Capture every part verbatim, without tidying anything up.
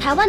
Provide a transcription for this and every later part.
台湾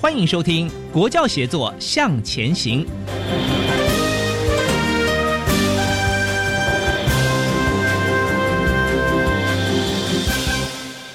欢迎收听国教协作向前行。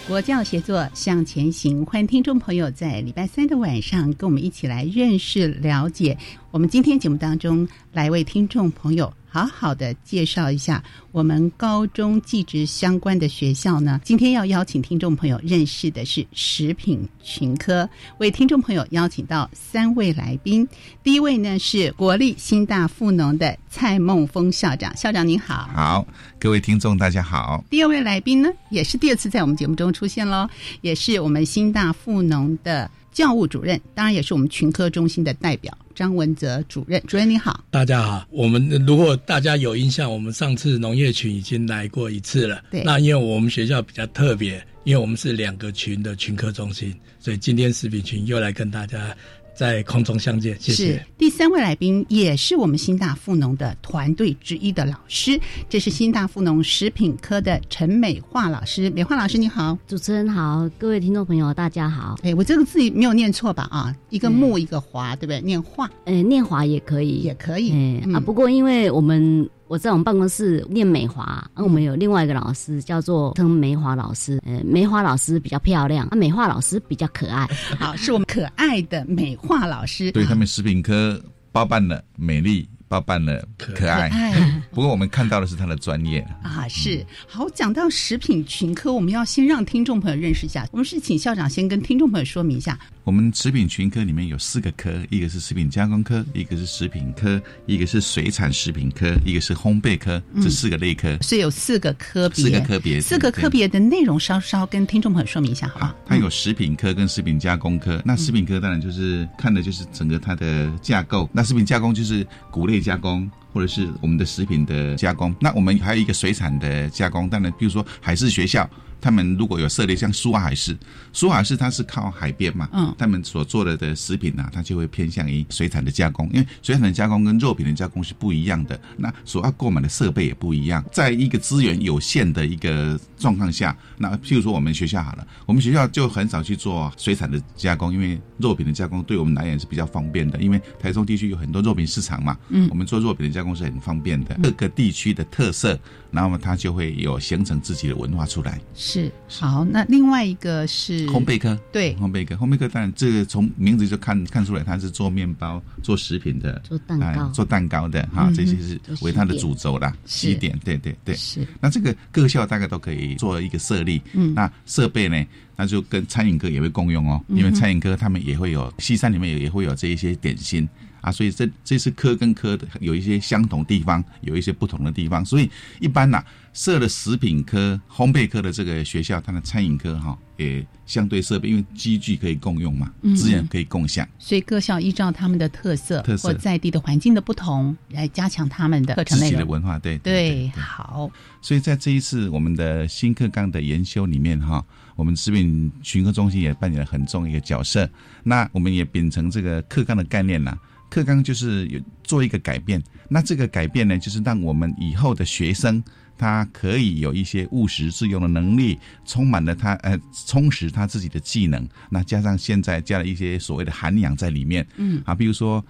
国教协作向前行，欢迎听众朋友在礼拜三的晚上跟我们一起来认识了解。我们今天节目当中来为听众朋友好好的介绍一下我们高中技职相关的学校呢。今天要邀请听众朋友认识的是食品群科，为听众朋友邀请到三位来宾。第一位呢是国立新大附农的蔡孟峰校长，校长您好。好，各位听众大家好。第二位来宾呢也是第二次在我们节目中出现咯，也是我们新大附农的教务主任，当然也是我们群科中心的代表张文泽主任。主任你好。大家好。我们如果大家有印象，我们上次农业群已经来过一次了。对。那因为我们学校比较特别，因为我们是两个群的群科中心，所以今天食品群又来跟大家在空中相见。谢谢。是第三位来宾也是我们新大附农的团队之一的老师，这是新大附农食品科的陈美化老师。美化老师你好。主持人好，各位听众朋友大家好。哎，我这个字没有念错吧？啊，一个木、嗯、一个华，对不对？念华。哎，念华也可以，也可以。哎、嗯、啊，不过因为我们。我在我们办公室念美华、啊、我们有另外一个老师叫做称美华老师、呃、美华老师比较漂亮、啊、美华老师比较可爱。好，是我们可爱的美华老师。对，他们食品科包办了美丽，包办了可爱，不过我们看到的是他的专业啊。是。好，讲到食品群科，我们要先让听众朋友认识一下。我们是请校长先跟听众朋友说明一下，我们食品群科里面有四个科，一个是食品加工科，一个是食品科，一个是水产食品科，一个是烘焙科，这四个类科、嗯、所以有四个科别，四个科别四个科别的内容稍稍跟听众朋友说明一下好不好？它有食品科跟食品加工科。那食品科当然就是、嗯、看的就是整个它的架构，那食品加工就是谷类加工或者是我们的食品的加工。那我们还有一个水产的加工，当然比如说海事学校，他们如果有涉猎像苏澳海事，苏澳海事它是靠海边嘛，嗯，他们所做的的食品啊，它就会偏向于水产的加工，因为水产的加工跟肉品的加工是不一样的，那所要购买的设备也不一样，在一个资源有限的一个状况下，那譬如说我们学校好了，我们学校就很少去做水产的加工，因为肉品的加工对我们来讲是比较方便的，因为台中地区有很多肉品市场嘛，嗯，我们做肉品的加工是很方便的，各个地区的特色，然后它就会有形成自己的文化出来。是。好，那另外一个是烘焙科。对，烘焙科，烘焙科当然这个从名字就看看出来，它是做面包、做食品的、做蛋糕、呃、做蛋糕的哈、嗯，这些是为它的主轴啦，起点。对对对。是。那这个各校大概都可以做一个设立，嗯，那设备呢？那就跟餐饮科也会共用哦，因为餐饮科他们也会有西餐里面也会有这一些点心啊，所以这这是科跟科的有一些相同地方，有一些不同的地方，所以一般呐、啊，设了食品科、烘焙科的这个学校，它的餐饮科哈、哦、也相对设备，因为机具可以共用嘛，资源可以共享、嗯，所以各校依照他们的特色或在地的环境的不同来加强他们的课程内容、自己的文化，对对 对, 对, 对。好，所以在这一次我们的新课纲的研修里面哈、哦。我们食品群科中心也扮演了很重要一个角色，那我们也秉承这个课纲的概念啦、啊。课纲就是有做一个改变，那这个改变呢，就是让我们以后的学生他可以有一些务实自用的能力，充满了他呃充实他自己的技能，那加上现在加了一些所谓的涵养在里面，嗯啊，比如说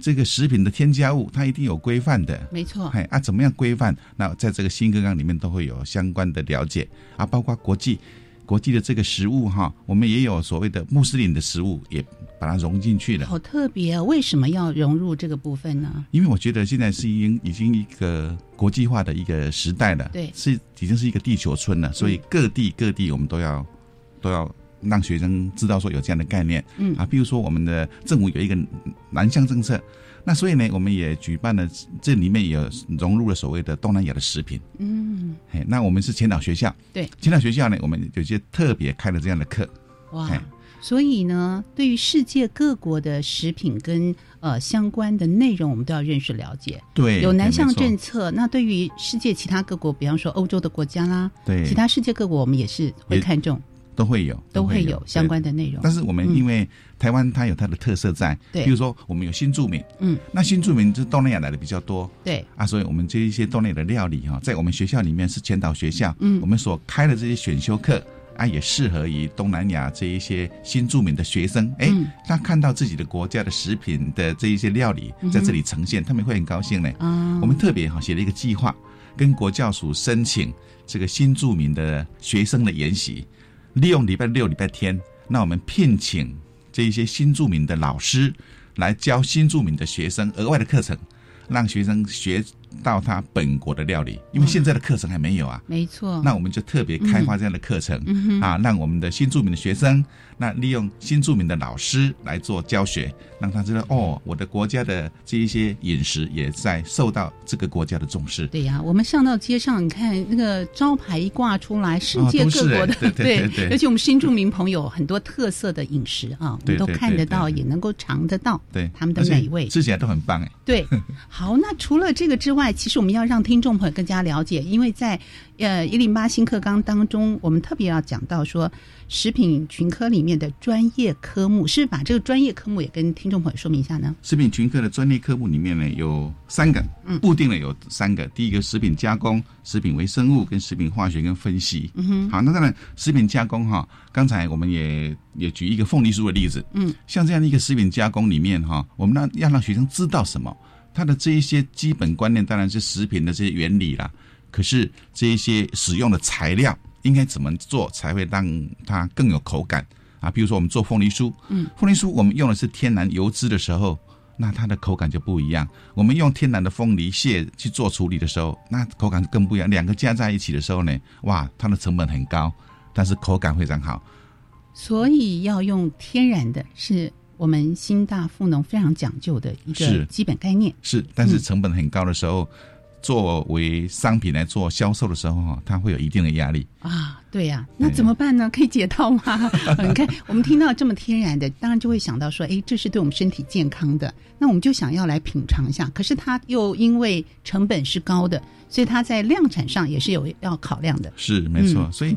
这个食品的添加物它一定有规范的，没错。哎啊，怎么样规范？那在这个新课纲里面都会有相关的了解啊，包括国际国际的这个食物哈，我们也有所谓的穆斯林的食物，也把它融进去了。好特别啊！为什么要融入这个部分呢？因为我觉得现在是已经已经一个国际化的一个时代了，对，是已经是一个地球村了，所以各地各地我们都要都要。让学生知道说有这样的概念，嗯啊，比如说我们的政府有一个南向政策，那所以呢，我们也举办了，这里面也融入了所谓的东南亚的食品，嗯，那我们是前导学校，对，前导学校呢，我们有些特别开了这样的课，哇，所以呢，对于世界各国的食品跟呃相关的内容，我们都要认识了解。对，有南向政策，那对于世界其他各国，比方说欧洲的国家啦，对，其他世界各国我们也是会看重。都会有都会有相关的内容，但是我们因为台湾它有它的特色在，对、嗯，比如说我们有新住民，嗯，那新住民就是东南亚来的比较多，对啊，所以我们这一些东南亚的料理哈，在我们学校里面是前导学校，嗯，我们所开的这些选修课啊，也适合于东南亚这一些新住民的学生，哎、嗯，他看到自己的国家的食品的这一些料理在这里呈现，嗯、他们会很高兴嘞、嗯。我们特别哈写了一个计划，跟国教署申请这个新住民的学生的研习。利用礼拜六、礼拜天，那我们聘请这一些新住民的老师来教新住民的学生额外的课程，让学生学到他本国的料理，因为现在的课程还没有啊。没错。那我们就特别开发这样的课程、嗯嗯、啊，让我们的新住民的学生，那利用新住民的老师来做教学，让他知道哦，我的国家的这一些饮食也在受到这个国家的重视。对呀、啊，我们上到街上，你看那个招牌一挂出来，世界各国的、哦欸、对, 对, 对, 对，而且我们新住民朋友很多特色的饮食啊，我们都看得到，也能够尝得到，对他们的美味，吃起来都很棒哎。对，好，那除了这个之外。其实我们要让听众朋友更加了解，因为在呃一零八新课纲当中，我们特别要讲到说食品群科里面的专业科目，是不是把这个专业科目也跟听众朋友说明一下呢？食品群科的专业科目里面呢有三个，固定了有三个，第一个食品加工、食品微生物跟食品化学跟分析。嗯哼，好，那当然食品加工哈，刚才我们也也举一个凤梨酥的例子，嗯，像这样一个食品加工里面哈，我们要让学生知道什么。它的这一些基本观念当然是食品的这些原理啦，可是这一些使用的材料应该怎么做才会让它更有口感啊？比如说我们做凤梨酥，嗯，凤梨酥我们用的是天然油脂的时候，那它的口感就不一样。我们用天然的凤梨屑去做处理的时候，那口感更不一样。两个加在一起的时候呢，哇，它的成本很高，但是口感非常好。所以要用天然的是。我们新大附农非常讲究的一个基本概念 是, 是，但是成本很高的时候、嗯、作为商品来做销售的时候，它会有一定的压力啊。对呀、啊，那怎么办呢？可以解套吗？你看，我们听到这么天然的，当然就会想到说，哎，这是对我们身体健康的，那我们就想要来品尝一下。可是它又因为成本是高的，所以它在量产上也是有要考量的。是，没错。嗯、所以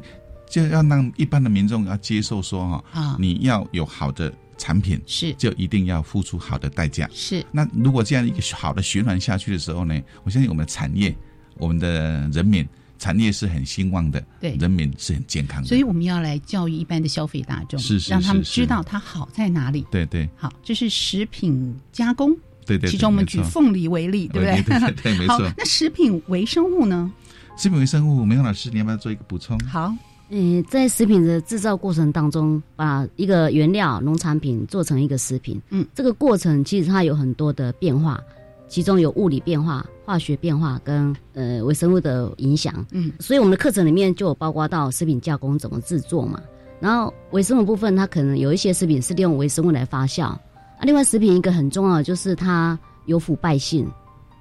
就要让一般的民众要接受说，啊，你要有好的。产品是就一定要付出好的代价，是。那如果这样一个好的循环下去的时候呢，我相信我们的产业，我们的人民，产业是很兴旺的，对，人民是很健康的。所以我们要来教育一般的消费大众，是是是，让他们知道它好在哪里。对对，好，这是食品加工，对对，其中我们举凤梨为例，对不对？对对对，没错。好，那食品微生物呢？食品微生物，梅虹老师，你要不要做一个补充？好。嗯，在食品的制造过程当中，把一个原料农产品做成一个食品，嗯，这个过程其实它有很多的变化，其中有物理变化、化学变化跟呃微生物的影响，嗯，所以我们的课程里面就有包括到食品加工怎么制作嘛，然后微生物部分它可能有一些食品是利用微生物来发酵，啊，另外食品一个很重要的就是它有腐败性，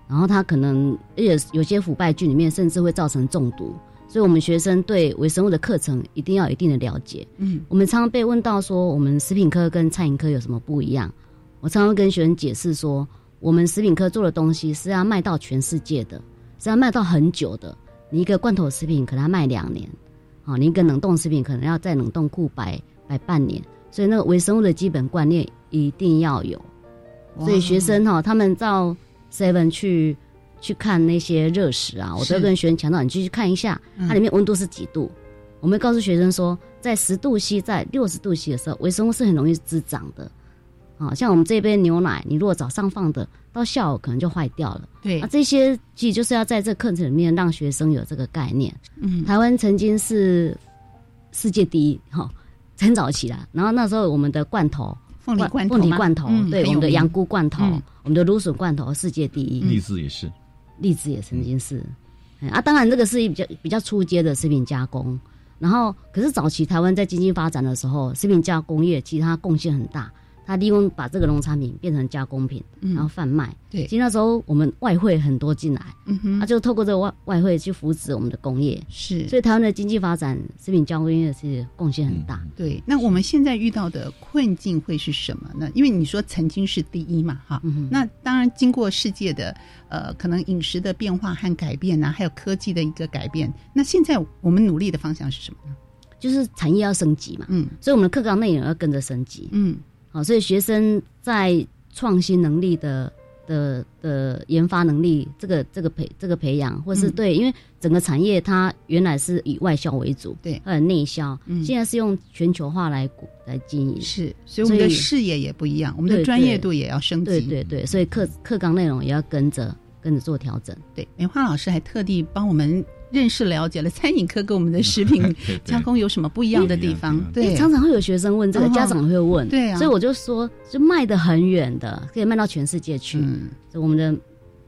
然后它可能也有些腐败菌里面甚至会造成中毒。所以我们学生对微生物的课程一定要有一定的了解。嗯，我们常常被问到说，我们食品科跟餐饮科有什么不一样？我常常跟学生解释说，我们食品科做的东西是要卖到全世界的，是要卖到很久的。你一个罐头食品可能要卖两年，好，你一个冷冻食品可能要在冷冻库摆摆半年。所以那个微生物的基本观念一定要有。所以学生哈，他们到 Seven 去。去看那些热食啊，我都跟学生强调，你去看一下，它里面温度是几度。嗯、我们告诉学生说，在十度C、在六十度C的时候，微生物是很容易滋长的。啊，像我们这杯牛奶，你如果早上放的，到下午可能就坏掉了。对，啊，这些其实就是要在这课程里面让学生有这个概念。嗯，台湾曾经是世界第一，哈，很早期啦。然后那时候我们的罐头，凤梨罐头，凤梨罐头，嗯、对，我们的羊菇罐头，嗯、我们的芦笋罐头，世界第一。荔枝也是，荔枝也曾经是。嗯、啊，当然这个是比较比较初阶的食品加工。然后，可是早期台湾在经济发展的时候，食品加工业其实它贡献很大。他利用把这个农产品变成加工品，嗯、然后贩卖。对，其实那时候我们外汇很多进来，嗯哼，他、啊、就透过这个外外汇去扶持我们的工业。是，所以台湾的经济发展，食品加工业是贡献很大。嗯、对，那我们现在遇到的困境会是什么呢？因为你说曾经是第一嘛，哈，嗯、那当然经过世界的呃可能饮食的变化和改变啊，还有科技的一个改变，那现在我们努力的方向是什么呢？就是产业要升级嘛，嗯，所以我们的课纲内容要跟着升级，嗯。好，所以学生在创新能力的的的研发能力，这个这个培这个培养，或是对，嗯、因为整个产业它原来是以外销为主，对，还有内销，嗯、现在是用全球化来来经营，是，所以我们的视野也不一样，我们的专业度也要升级，对对 对, 对, 对，所以课课纲内容也要跟着跟着做调整。对，美花老师还特地帮我们认识了解了餐饮科跟我们的食品加工有什么不一样的地方。对, 对, 对，常常会有学生问这个，哦、家长会问，对啊，所以我就说就卖得很远的可以卖到全世界去，嗯、我们的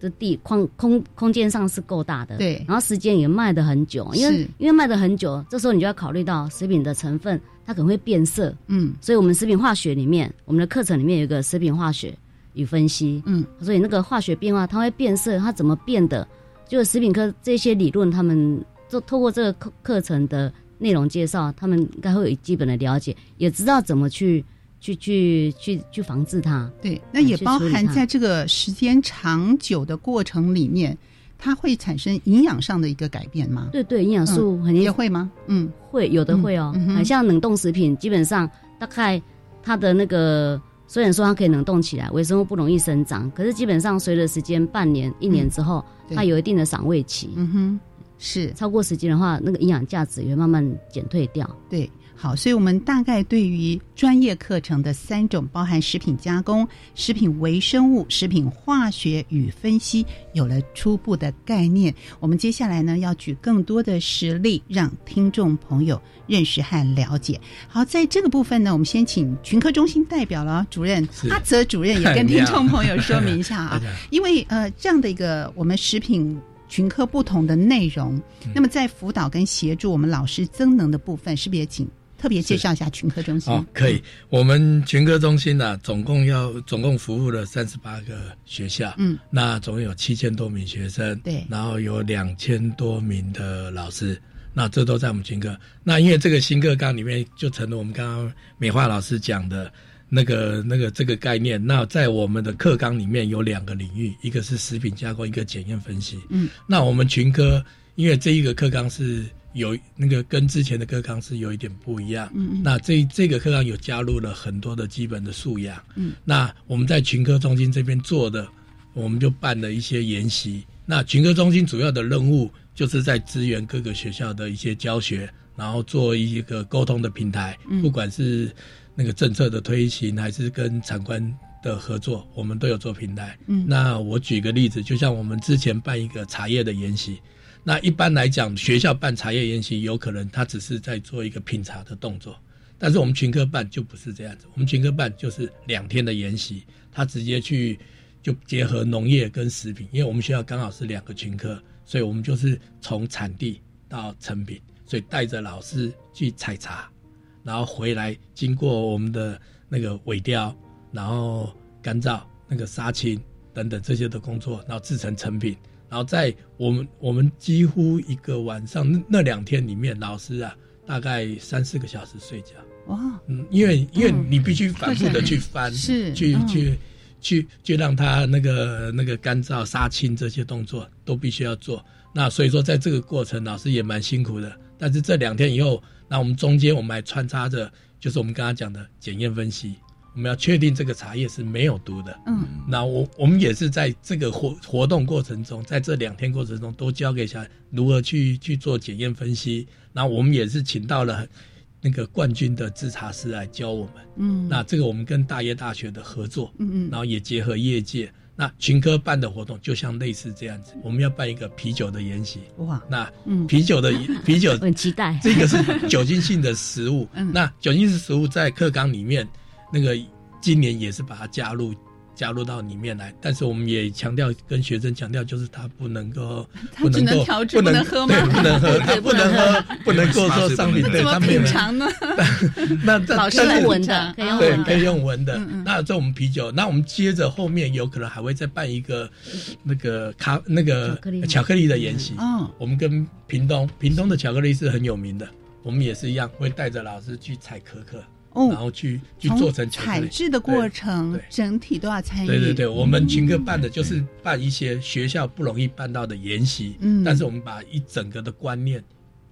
这地空空空间上是够大的，对，然后时间也卖得很久，因为因为卖得很久，这时候你就要考虑到食品的成分它可能会变色，嗯，所以我们食品化学里面，我们的课程里面有一个食品化学与分析，嗯，所以那个化学变化它会变色，它怎么变的，就食品科这些理论，他们就透过这个课课程的内容介绍，他们应该会有基本的了解，也知道怎么去去去去去防治它。对，那也包含在这个时间长久的过程里面，它会产生营养上的一个改变吗？对对，营养素肯定、嗯、也会吗？嗯，会，有的会哦。嗯嗯、像冷冻食品，基本上大概它的那个。虽然说它可以冷冻起来，微生物不容易生长，可是基本上随着时间半年一年之后，嗯、它有一定的赏味期，嗯哼，是超过时间的话，那个营养价值也会慢慢减退掉。对，好，所以我们大概对于专业课程的三种，包含食品加工、食品微生物、食品化学与分析，有了初步的概念。我们接下来呢，要举更多的实例，让听众朋友认识和了解。好，在这个部分呢，我们先请群科中心代表了主任阿泽主任也跟听众朋友说明一下啊，因为呃这样的一个我们食品群科不同的内容，嗯、那么在辅导跟协助我们老师增能的部分，是不是也请特别介绍一下群科中心？哦，可以，我们群科中心呢、啊，总共要总共服务了三十八个学校，嗯，那总共有七千多名学生，对，然后有两千多名的老师。那这都在我们群科，那因为这个新课纲里面就成了我们刚刚美花老师讲的那个那个这个概念。那在我们的课纲里面有两个领域，一个是食品加工，一个检验分析。嗯，那我们群科因为这一个课纲是有那个跟之前的课纲是有一点不一样，嗯，那这这个课纲有加入了很多的基本的素养。嗯，那我们在群科中心这边做的，我们就办了一些研习。那群科中心主要的任务就是在支援各个学校的一些教学，然后做一个沟通的平台，嗯、不管是那个政策的推行还是跟产官的合作，我们都有做平台。嗯，那我举个例子，就像我们之前办一个茶叶的研习，那一般来讲学校办茶叶研习有可能他只是在做一个品茶的动作，但是我们群科办就不是这样子，我们群科办就是两天的研习，他直接去就结合农业跟食品，因为我们学校刚好是两个群科，所以我们就是从产地到成品，所以带着老师去采茶，然后回来经过我们的那个萎凋，然后干燥、那个杀青等等这些的工作，然后制成成品，然后在我们我们几乎一个晚上 那, 那两天里面，老师啊大概三四个小时睡觉。哇，嗯，因为因为你必须反复的去翻，嗯、是去去。嗯去就让它那个那个干燥杀青这些动作都必须要做，那所以说在这个过程老师也蛮辛苦的，但是这两天以后，那我们中间我们还穿插着就是我们刚刚讲的检验分析，我们要确定这个茶叶是没有毒的。嗯，那我我们也是在这个活活动过程中，在这两天过程中都教给小孩如何去去做检验分析，然后我们也是请到了那个冠军的制茶师来教我们。嗯，那这个我们跟大业大学的合作，嗯嗯，然后也结合业界。那群科办的活动就像类似这样子，我们要办一个啤酒的研习。哇，那啤酒的、嗯、啤酒我很期待。这个是酒精性的食物，嗯，那酒精性食物在课纲里面，那个今年也是把它加入加入到里面来，但是我们也强调跟学生强调，就是他不能够，他只能调制，不能喝吗？对，不能喝，他不能喝，不能够做商品，对，他没有。怎么品尝呢？那老师用闻的，可以用闻的，可以用闻的。那这我们啤酒，那我们接着后面有可能还会再办一个那个咖那个巧克力的研习。嗯，我们跟屏东屏东的巧克力是很有名的，我们也是一样会带着老师去采可可。哦，然后去去做成采制的过程，整体都要参与。对对对，我们群科办的就是办一些学校不容易办到的研习，嗯，但是我们把一整个的观念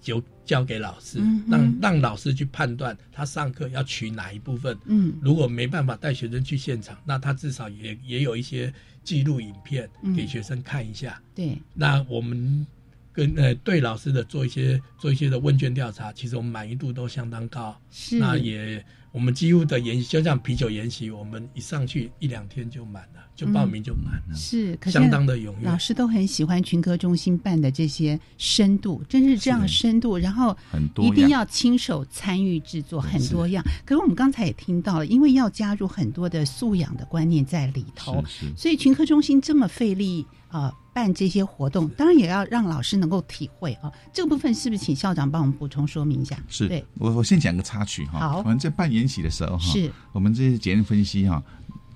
就交给老师，嗯，让让老师去判断他上课要取哪一部分。嗯，如果没办法带学生去现场，那他至少也也有一些记录影片给学生看一下。嗯，对，那我们跟呃对老师的做一些做一些的问卷调查，其实我们满意度都相当高。是，那也我们几乎的研习，就像啤酒研习，我们一上去一两天就满了，就报名就满了。嗯，是，可是相当的踊跃。老师都很喜欢群科中心办的这些深度，真是这样深度，然后一定要亲手参与制作，很多样。可是我们刚才也听到了，因为要加入很多的素养的观念在里头，所以群科中心这么费力啊。呃办这些活动，当然也要让老师能够体会啊。这个部分是不是请校长帮我们补充说明一下？是，对，我我先讲个插曲哈。好，我们在办研习的时候哈，是我们这些检验分析哈，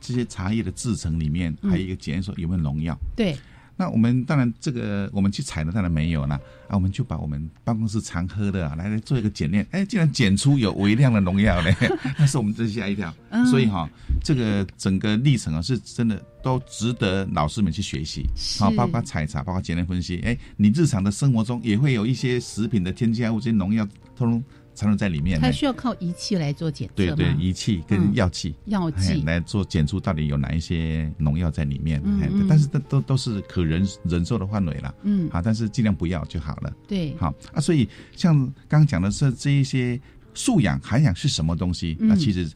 这些茶叶的制成里面，还有一个检验说有没有农药。嗯，对。那我们当然这个我们去采的当然没有了啊，我们就把我们办公室常喝的，啊，来来做一个检验，哎，竟然检出有微量的农药嘞，那是我们真吓一跳。嗯，所以哈，这个整个历程啊，是真的。都值得老师们去学习，好，包括采茶，包括检验分析。哎，你日常的生活中也会有一些食品的添加物，这些农药通通藏入在里面。它需要靠仪器来做检测吗？对对，仪器跟药剂，嗯，药剂来做检出到底有哪一些农药在里面。嗯嗯，但是都都是可忍忍受的范围了。嗯，好，但是尽量不要就好了。对，好啊，所以像刚刚讲的是这一些素养涵养是什么东西？嗯，那其实。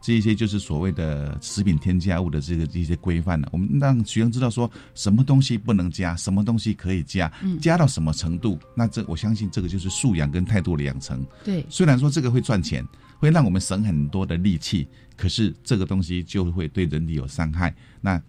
这一些就是所谓的食品添加物的这个一些规范了，我们让学生知道说什么东西不能加，什么东西可以加，加到什么程度。那这我相信这个就是素养跟态度的养成。对，虽然说这个会赚钱，会让我们省很多的力气，可是这个东西就会对人体有伤害。那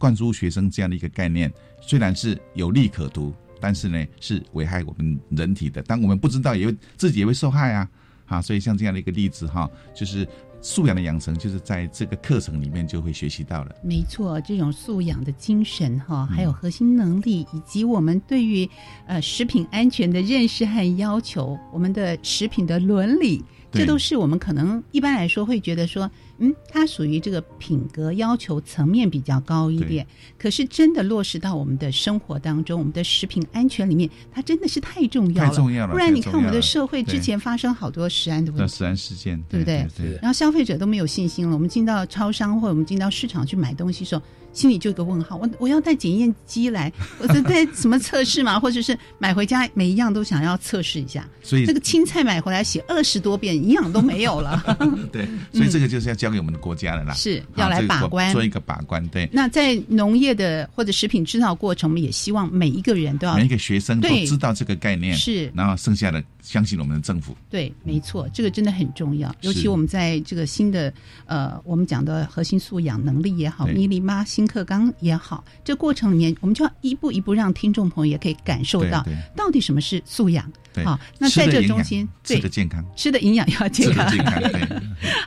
灌输学生这样的一个概念，虽然是有利可图，但是呢是危害我们人体的。当我们不知道，也会自己也会受害啊。啊，所以像这样的一个例子哈，就是。素养的养成就是在这个课程里面就会学习到了。没错，这种素养的精神哈，还有核心能力，以及我们对于呃食品安全的认识和要求，我们的食品的伦理，这都是我们可能一般来说会觉得说，嗯，它属于这个品格要求层面比较高一点。可是真的落实到我们的生活当中，我们的食品安全里面，它真的是太重要了。太重要了，不然你看我们的社会之前发生好多食安的问题，食安事件，对不对？然后像消费者都没有信心了，我们进到超商或者我们进到市场去买东西的时候，心里就有个问号，我我要带检验机来，我是带什么测试嘛？或者是买回家每一样都想要测试一下，所以这个青菜买回来洗二十多遍，营养都没有了。对，所以这个就是要交给我们的国家了啦，嗯，是要来把关，这个，做一个把关。对，那在农业的或者食品制造过程，我们也希望每一个人都要，每一个学生都知道这个概念，是，然后剩下的相信我们的政府。对，没错，这个真的很重要，尤其我们在这个新的呃，我们讲的核心素养能力也好，米粒妈新课纲也好，这过程里面我们就要一步一步让听众朋友也可以感受到到底什么是素养。对，好，那在这中间，吃的健康，吃的营养要健康，健康对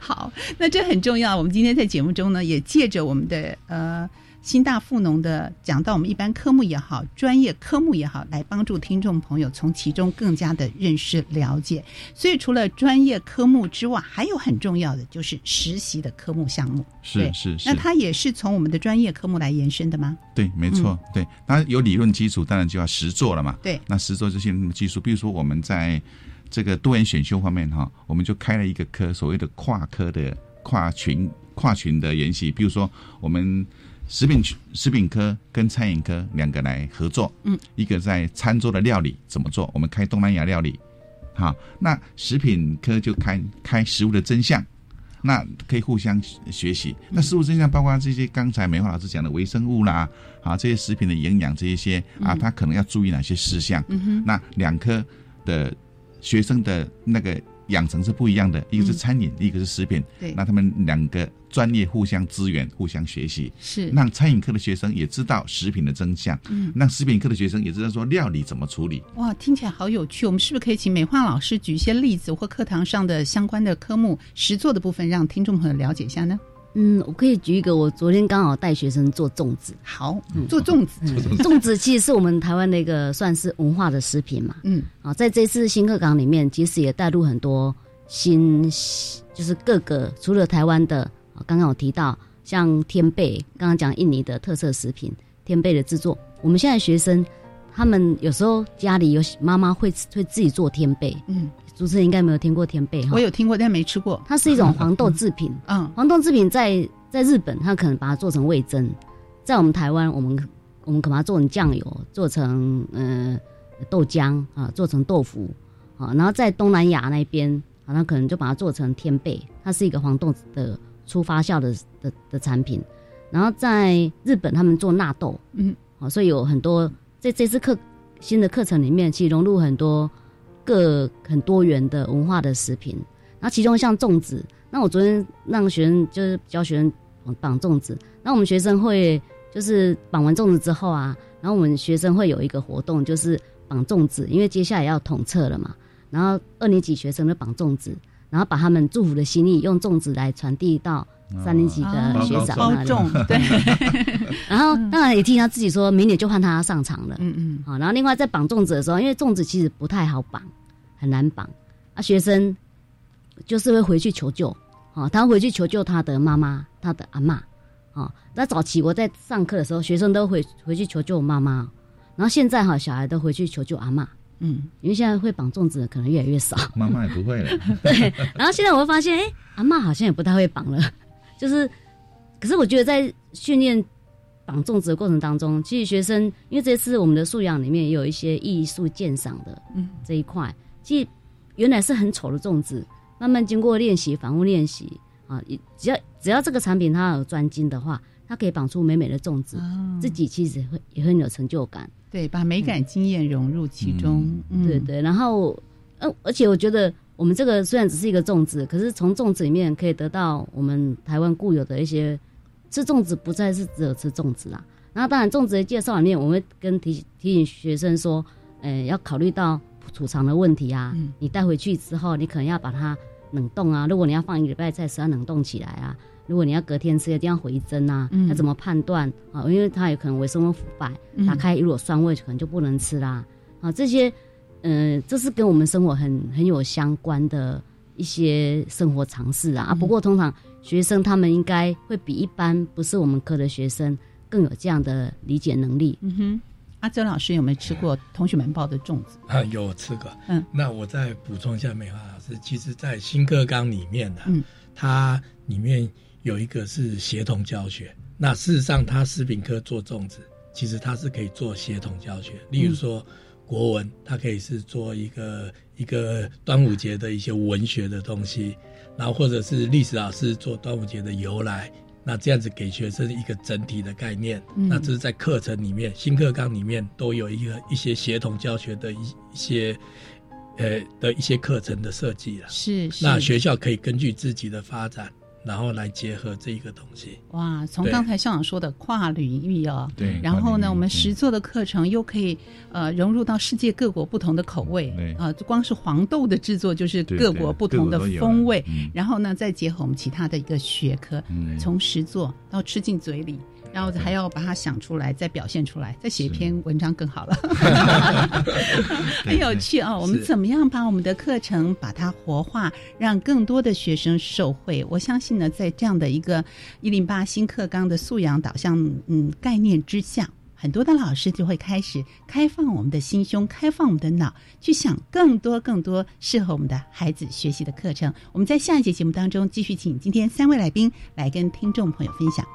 好，那这很重要。我们今天在节目中呢，也借着我们的呃新大附农的讲到我们一般科目也好，专业科目也好，来帮助听众朋友从其中更加的认识了解。所以除了专业科目之外，还有很重要的就是实习的科目项目。是是是。那它也是从我们的专业科目来延伸的吗？对，没错，嗯，对。那有理论基础，当然就要实作了嘛。对。那实作这些技术，比如说我们在这个多元选修方面哈，我们就开了一个科，所谓的跨科的跨群跨群的研习，比如说我们。食品食品科跟餐饮科两个来合作，嗯，一个在餐桌的料理怎么做，我们开东南亚料理好，那食品科就开开食物的真相，那可以互相学习。那食物真相包括这些刚才美华老师讲的微生物啦，啊，这些食品的营养这一些啊，他可能要注意哪些事项。嗯、那两科的学生的那个养成是不一样的，一个是餐饮，嗯、一个是食品。对，那他们两个专业互相支援，互相学习，是让餐饮科的学生也知道食品的真相，嗯，让食品科的学生也知道说料理怎么处理。哇，听起来好有趣！我们是不是可以请美化老师举一些例子或课堂上的相关的科目实作的部分，让听众朋友了解一下呢？嗯，我可以举一个，我昨天刚好带学生做粽子。好，做粽子，嗯、粽子其实是我们台湾的一个算是文化的食品嘛。嗯，啊，在这次新课纲里面，其实也带入很多新，就是各个除了台湾的，刚刚有提到像天贝，刚刚讲印尼的特色食品天贝的制作，我们现在学生他们有时候家里有妈妈会会自己做天贝，嗯。主持人应该没有听过天贝，我有听过但没吃过。它是一种黄豆制品，嗯嗯、黄豆制品在在日本它可能把它做成味噌，在我们台湾我们我们可能把它做成酱油，做成呃豆浆啊，做成豆腐啊，然后在东南亚那边啊，它可能就把它做成天贝，它是一个黄豆的初发酵的的的产品。然后在日本他们做纳豆，嗯，啊，所以有很多在这次课新的课程里面，其实融入很多各很多元的文化的食品，然后其中像粽子，那我昨天让学生就是教学生绑粽子，那我们学生会就是绑完粽子之后啊，然后我们学生会有一个活动，就是绑粽子，因为接下来要统测了嘛，然后二年级学生就绑粽子，然后把他们祝福的心意用粽子来传递到三年级的学长那里，哦，包粽，对。然后当然也听他自己说，明年就换他上场了。嗯嗯。好，然后另外在绑粽子的时候，因为粽子其实不太好绑，很难绑啊，学生就是会回去求救。好，他回去求救他的妈妈，他的阿嬷。好，那早期我在上课的时候，学生都回回去求救妈妈，然后现在哈，小孩都回去求救阿嬷。嗯，因为现在会绑粽子的可能越来越少，妈妈也不会了。对，然后现在我会发现，哎，阿嬷好像也不太会绑了。就是，可是我觉得在训练绑粽子的过程当中，其实学生因为这次我们的素养里面也有一些艺术鉴赏的这一块，嗯，其实原来是很丑的粽子，慢慢经过练习、反复练习啊，只要只要这个产品它有专精的话，它可以绑出美美的粽子，哦，自己其实会也很有成就感。对，把美感经验融入其中，嗯嗯，对对。然后，呃，而且我觉得。我们这个虽然只是一个粽子，可是从粽子里面可以得到我们台湾固有的一些，吃粽子不再是只有吃粽子啦。然后当然粽子的介绍里面，我们会跟提提醒学生说，呃，要考虑到储藏的问题啊，嗯，你带回去之后，你可能要把它冷冻啊。如果你要放一个礼拜菜，是要冷冻起来啊。如果你要隔天吃，一定要回蒸啊。嗯，要怎么判断啊？因为它有可能微生物腐败，打开如果酸味，可能就不能吃啦。啊，这些。嗯，这是跟我们生活很很有相关的一些生活常识啊，嗯，啊。不过通常学生他们应该会比一般不是我们科的学生更有这样的理解能力。嗯哼，阿哲老师有没有吃过同学们包的粽子？啊，有吃过。嗯，那我再补充一下，美华老师，其实，在新课纲里面呢，啊嗯，它里面有一个是协同教学。那事实上，它食品科做粽子，其实它是可以做协同教学，例如说。嗯，国文它可以是做一个一个端午节的一些文学的东西，然后或者是历史老师做端午节的由来，那这样子给学生一个整体的概念，嗯，那这是在课程里面新课纲里面都有一个一些协同教学的一些呃的一些课程的设计了，是是，那学校可以根据自己的发展然后来结合这一个东西。哇，从刚才校长说的跨领域哦，对，然后呢，我们实作的课程又可以呃融入到世界各国不同的口味啊，呃，光是黄豆的制作就是各国不同的风味，嗯，然后呢，再结合我们其他的一个学科，嗯，从实作到吃进嘴里。然后还要把它想出来，再表现出来，再写一篇文章更好了。很有趣哦，我们怎么样把我们的课程把它活化，让更多的学生受惠？我相信呢，在这样的一个一零八新课纲的素养导向嗯概念之下，很多的老师就会开始开放我们的心胸，开放我们的脑，去想更多更多适合我们的孩子学习的课程。我们在下一节节目当中继续请今天三位来宾来跟听众朋友分享。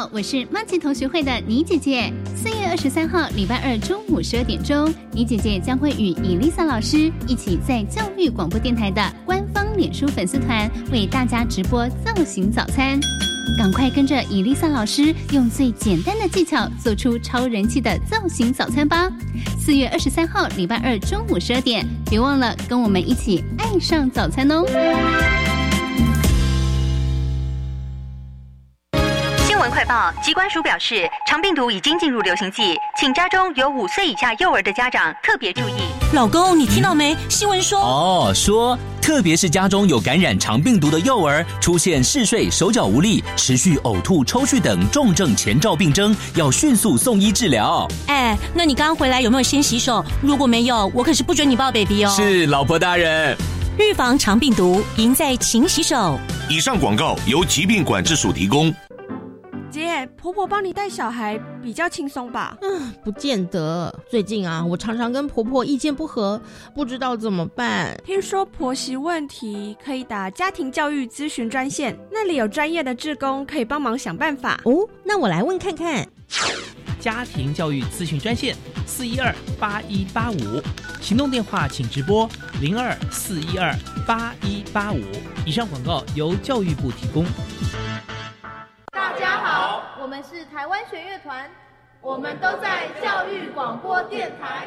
好，我是妈吉同学会的倪姐姐。四月二十三号礼拜二中午十二点钟，倪姐姐将会与伊丽莎老师一起在教育广播电台的官方脸书粉丝团为大家直播造型早餐。赶快跟着伊丽莎老师用最简单的技巧做出超人气的造型早餐吧！四月二十三号礼拜二中午十二点，别忘了跟我们一起爱上早餐哦。快报，疾管署表示，肠病毒已经进入流行季，请家中有五岁以下幼儿的家长特别注意。老公，你听到没？新闻说哦，说特别是家中有感染肠病毒的幼儿，出现嗜睡、手脚无力、持续呕吐、抽搐等重症前兆病征，要迅速送医治疗。哎，那你刚刚回来有没有先洗手？如果没有，我可是不准你抱 baby 哦。是，老婆大人。预防肠病毒，赢在勤洗手。以上广告由疾病管制署提供。姐，婆婆帮你带小孩比较轻松吧？嗯，不见得。最近啊，我常常跟婆婆意见不合，不知道怎么办。听说婆媳问题可以打家庭教育咨询专线，那里有专业的志工可以帮忙想办法。哦，那我来问看看。家庭教育咨询专线四一二八一八五，行动电话请直拨零二四一二八一八五。以上广告由教育部提供。大家好，我们是台湾弦乐团，我们都在教育广播电台。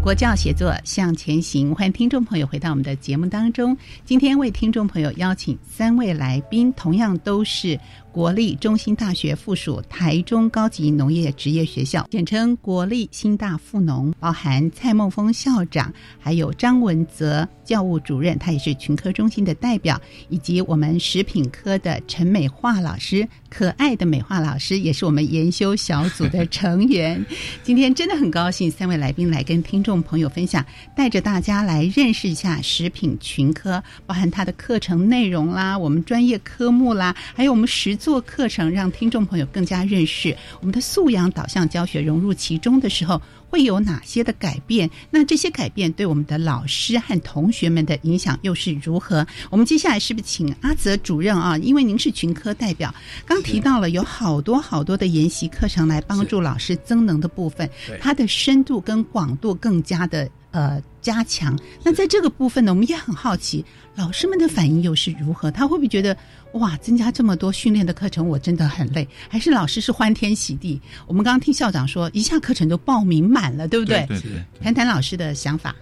国教协作向前行，欢迎听众朋友回到我们的节目当中。今天为听众朋友邀请三位来宾，同样都是国立中兴大学附属台中高级农业职业学校，简称国立兴大附农，包含蔡孟峰校长，还有张文泽教务主任，他也是群科中心的代表，以及我们食品科的陈美化老师，可爱的美化老师也是我们研修小组的成员。今天真的很高兴，三位来宾来跟听众朋友分享，带着大家来认识一下食品群科，包含它的课程内容啦，我们专业科目啦，还有我们实作课程，让听众朋友更加认识我们的素养导向教学融入其中的时候会有哪些的改变，那这些改变对我们的老师和同学们的影响又是如何。我们接下来是不是请阿泽主任啊？因为您是群科代表，刚提到了有好多好多的研习课程来帮助老师增能的部分，它的深度跟广度更加的呃加强。那在这个部分呢，我们也很好奇老师们的反应又是如何，他会不会觉得哇，增加这么多训练的课程我真的很累，还是老师是欢天喜地？我们刚刚听校长说一下课程都报名满了，对不对？对对对。谈谈老师的想法。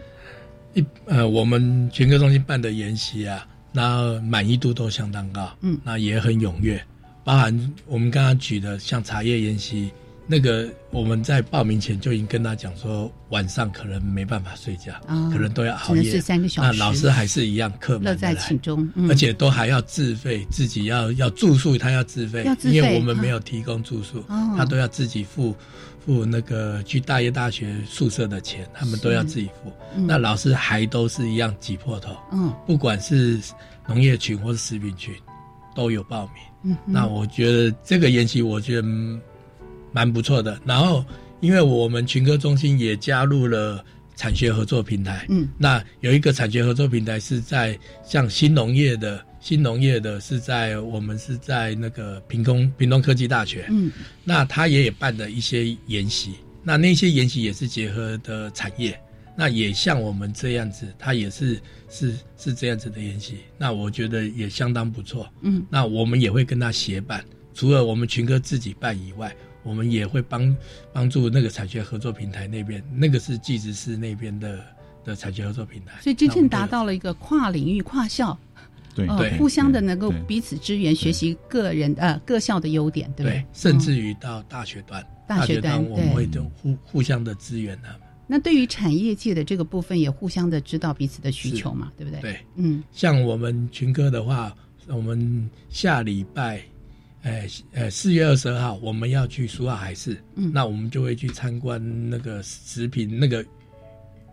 一呃，我们群科中心办的研习啊，那满意度都相当高，嗯，那也很踊跃，包含我们刚刚举的像茶叶研习，那个我们在报名前就已经跟他讲说晚上可能没办法睡觉、哦、可能都要熬夜，是三个小时，那老师还是一样课满在其中、嗯、而且都还要自费，自己要要住宿，他要自费，因为我们没有提供住宿、哦、他都要自己付付那个去大业大学宿舍的钱，他们都要自己付、嗯、那老师还都是一样挤破头、嗯、不管是农业群或是食品群都有报名、嗯、那我觉得这个研习我觉得蛮不错的。然后因为我们群科中心也加入了产学合作平台，嗯，那有一个产学合作平台是在像新农业的新农业的是在我们是在那个屏东屏东科技大学，嗯，那他也也办了一些研习，那那些研习也是结合的产业，那也像我们这样子，他也是是是这样子的研习，那我觉得也相当不错，嗯，那我们也会跟他协办，除了我们群科自己办以外，我们也会帮帮助那个产学合作平台那边，那个是技职室那边的的产学合作平台，所以真正达到了一个跨领域、跨校，对、呃、对，互相的能够彼此支援，学习个人呃各校的优点，对不对？对，甚至于到大学端，哦、大学端我们会互互相的支援他们。那对于产业界的这个部分，也互相的知道彼此的需求嘛，对不对？对，嗯，像我们群科的话，我们下礼拜呃呃四月二十二号我们要去苏澳海市、嗯、那我们就会去参观那个食品那个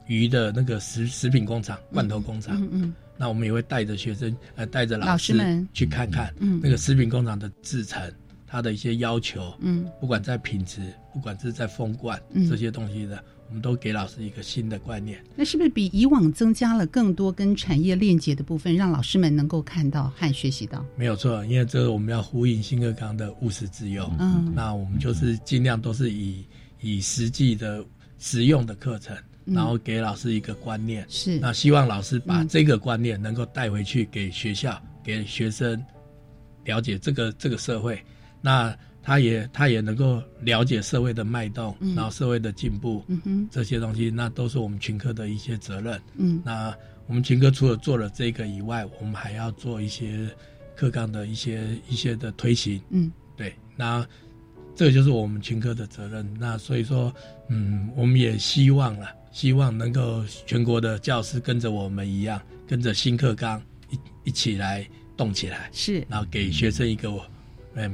鱼的那个食食品工厂罐头工厂、嗯嗯嗯、那我们也会带着学生呃带着老师去看看那个食品工厂的制程、嗯、它的一些要求，嗯，不管在品质不管是在封罐、嗯、这些东西的我们都给老师一个新的观念。那是不是比以往增加了更多跟产业链接的部分，让老师们能够看到和学习到？没有错，因为这我们要呼应新课纲的务实致用、嗯、那我们就是尽量都是以以实际的实用的课程，然后给老师一个观念，是、嗯、那希望老师把这个观念能够带回去给学校、嗯、给学生了解这个这个社会，那他也他也能够了解社会的脉动、嗯、然后社会的进步、嗯哼、这些东西，那都是我们群科的一些责任、嗯、那我们群科除了做了这个以外，我们还要做一些课纲的一些一些的推行、嗯、对，那这就是我们群科的责任。那所以说嗯，我们也希望啦希望能够全国的教师跟着我们一样，跟着新课纲 一, 一起来动起来，是，然后给学生一个我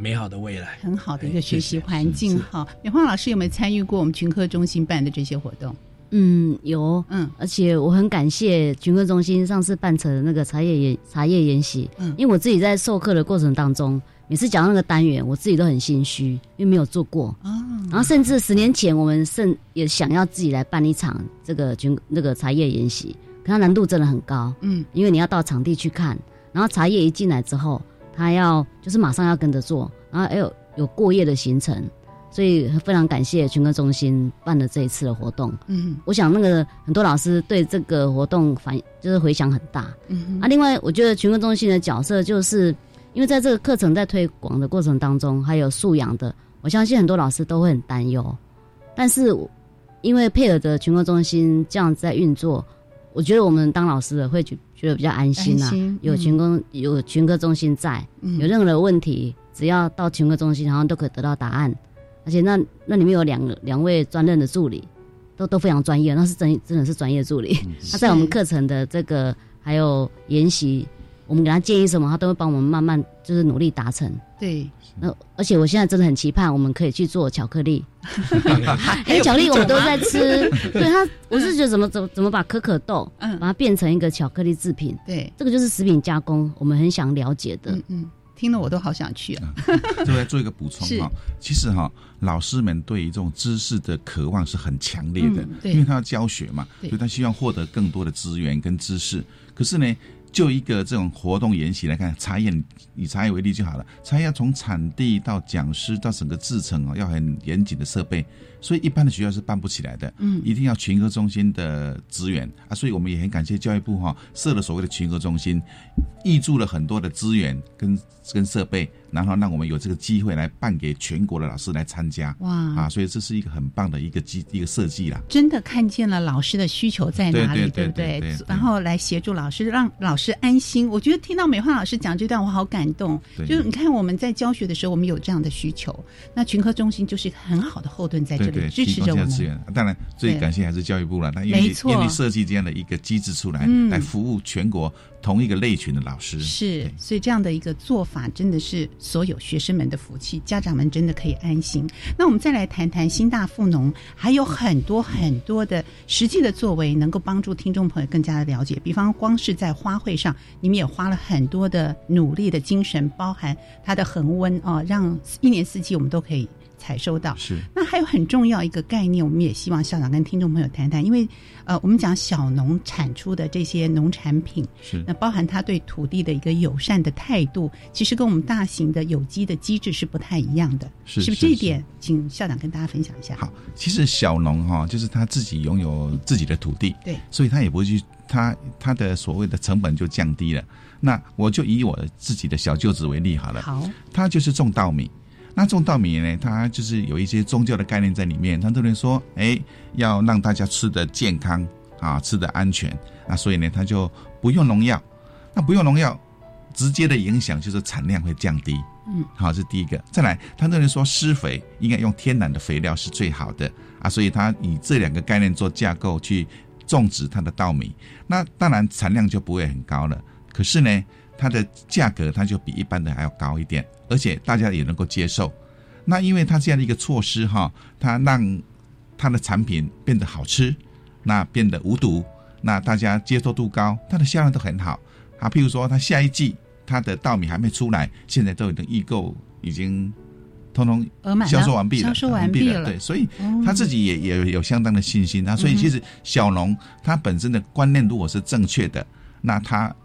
美好的未来，很好的一个学习环境。好，美花老师有没有参与过我们群科中心办的这些活动？嗯，有，嗯，而且我很感谢群科中心上次办成的那个茶叶研茶叶研习，嗯，因为我自己在授课的过程当中，每次讲到那个单元，我自己都很心虚，因为没有做过啊。然后甚至十年前，我们甚也想要自己来办一场这个群那个茶叶研习，可它难度真的很高，嗯，因为你要到场地去看，然后茶叶一进来之后。他要就是马上要跟着做，然后哎呦有过夜的行程，所以非常感谢群科中心办了这一次的活动。嗯，我想那个很多老师对这个活动反就是回响很大。嗯，啊，另外我觉得群科中心的角色就是，因为在这个课程在推广的过程当中，还有素养的，我相信很多老师都会很担忧，但是因为配合着群科中心这样在运作。我觉得我们当老师的会觉得比较安心啊，心嗯、有群科有群科中心在、嗯，有任何的问题只要到群科中心，好像都可以得到答案。而且那那里面有两两位专任的助理，都都非常专业，那是真真的是专业助理。嗯、他在我们课程的这个还有研习，我们给他建议什么，他都会帮我们慢慢就是努力达成。对，那而且我现在真的很期盼我们可以去做巧克力，因为巧克力我们都在吃。对他，我是觉得怎么怎么怎么把可可豆，嗯，把它变成一个巧克力制品。对，这个就是食品加工，我们很想了解的。嗯嗯，听了我都好想去啊。这边做一个补充哈，其实哈，老师们对于这种知识的渴望是很强烈的，嗯、因为他要教学嘛，所以他希望获得更多的资源跟知识。可是呢。就一个这种活动研习来看，茶叶以茶叶为例就好了。茶叶要从产地到讲师到整个制程哦，要很严谨的设备，所以一般的学校是办不起来的。嗯，一定要群科中心的资源啊，所以我们也很感谢教育部哈、哦、设了所谓的群科中心，挹注了很多的资源跟跟设备。然后让我们有这个机会来办给全国的老师来参加，哇啊！所以这是一个很棒的一个机一个设计啦。真的看见了老师的需求在哪里，对不对？然后来协助老师，让老师安心。我觉得听到美花老师讲这段，我好感动。就是你看我们在教学的时候，我们有这样的需求，那群科中心就是一个很好的后盾在这里，对对，支持着我们。啊、当然，最感谢还是教育部了，那因为因为设计这样的一个机制出来，嗯、来服务全国。同一个类群的老师，是，所以这样的一个做法真的是所有学生们的福气，家长们真的可以安心。那我们再来谈谈新大附农还有很多很多的实际的作为能够帮助听众朋友更加的了解，比方光是在花卉上你们也花了很多的努力的精神，包含它的恒温、哦、让一年四季我们都可以采收到。是，那还有很重要一个概念，我们也希望校长跟听众朋友谈谈，因为呃，我们讲小农产出的这些农产品，是那包含他对土地的一个友善的态度，其实跟我们大型的有机的机制是不太一样的，是是不是？这一点请校长跟大家分享一下。好，其实小农哈、哦，就是他自己拥有自己的土地，对，所以他也不会去他他的所谓的成本就降低了。那我就以我自己的小舅子为例好了，好，他就是种稻米。那种稻米呢，它就是有一些宗教的概念在里面。很多人说，哎，要让大家吃的健康啊，吃的安全啊，所以呢，它就不用农药。那不用农药，直接的影响就是产量会降低。嗯，好，这是第一个。再来，很多人说施肥应该用天然的肥料是最好的啊，所以它以这两个概念做架构去种植它的稻米。那当然产量就不会很高了。可是呢，它的价格它就比一般的还要高一点，而且大家也能够接受。那因为它这样的一个措施哈，它让它的产品变得好吃，那变得无毒，那大家接受度高，它的销量都很好啊。譬如说它下一季它的稻米还没出来，现在都已经预购已经通通销售完毕了，销售完毕了。对，所以他自己 也, 也有相当的信心、啊、所以其实小农他本身的观念如果是正确的，那他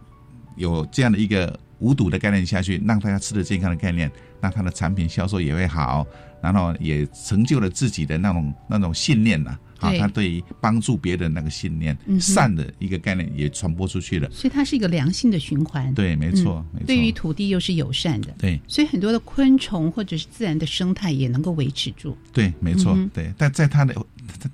有这样的一个无毒的概念下去，让大家吃的健康的概念，那他的产品销售也会好，然后也成就了自己的那种那种信念啊。好，他对于帮助别人那个信念、嗯、善的一个概念也传播出去了，所以它是一个良性的循环。对，没错、嗯、没错，对于土地又是友善的。对，所以很多的昆虫或者是自然的生态也能够维持住。对，没错、嗯、对，但在它的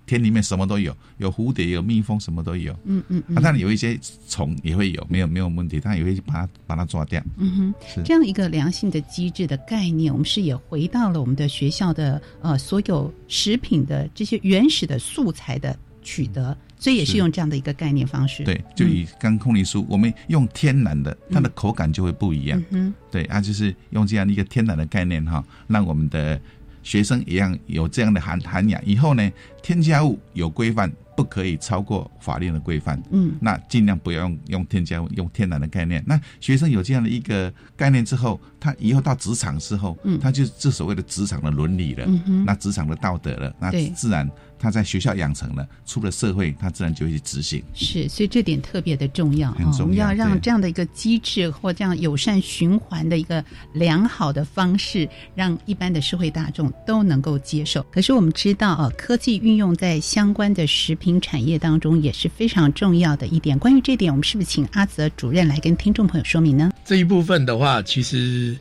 田里面什么都有，有蝴蝶，有蜜蜂，什么都有。嗯嗯嗯、啊、当然有一些虫也会有，没有没有问题，但也会把它把它抓掉。嗯哼，这样一个良性的机制的概念，我们是也回到了我们的学校的呃所有食品的这些原始的素材的取得，所以也是用这样的一个概念方式。对，就以刚空灵酥、嗯、我们用天然的，它的口感就会不一样。嗯，对啊，就是用这样一个天然的概念哈，让我们的学生一样有这样的涵涵养。以后呢，添加物有规范，不可以超过法令的规范。嗯，那尽量不要用用添加物，用天然的概念。那学生有这样的一个概念之后，他以后到职场之后，嗯，他就这所谓的职场的伦理了，嗯、那职场的道德了，那自然他在学校养成了，出了社会，他自然就会去执行。是，所以这点特别的重要。很重要，哦、我们要让这样的一个机制或这样友善循环的一个良好的方式，让一般的社会大众都能够接受。可是我们知道啊，科技运用在相关的食品产业当中也是非常重要的一点。关于这点，我们是不是请阿泽主任来跟听众朋友说明呢？这一部分的话，其实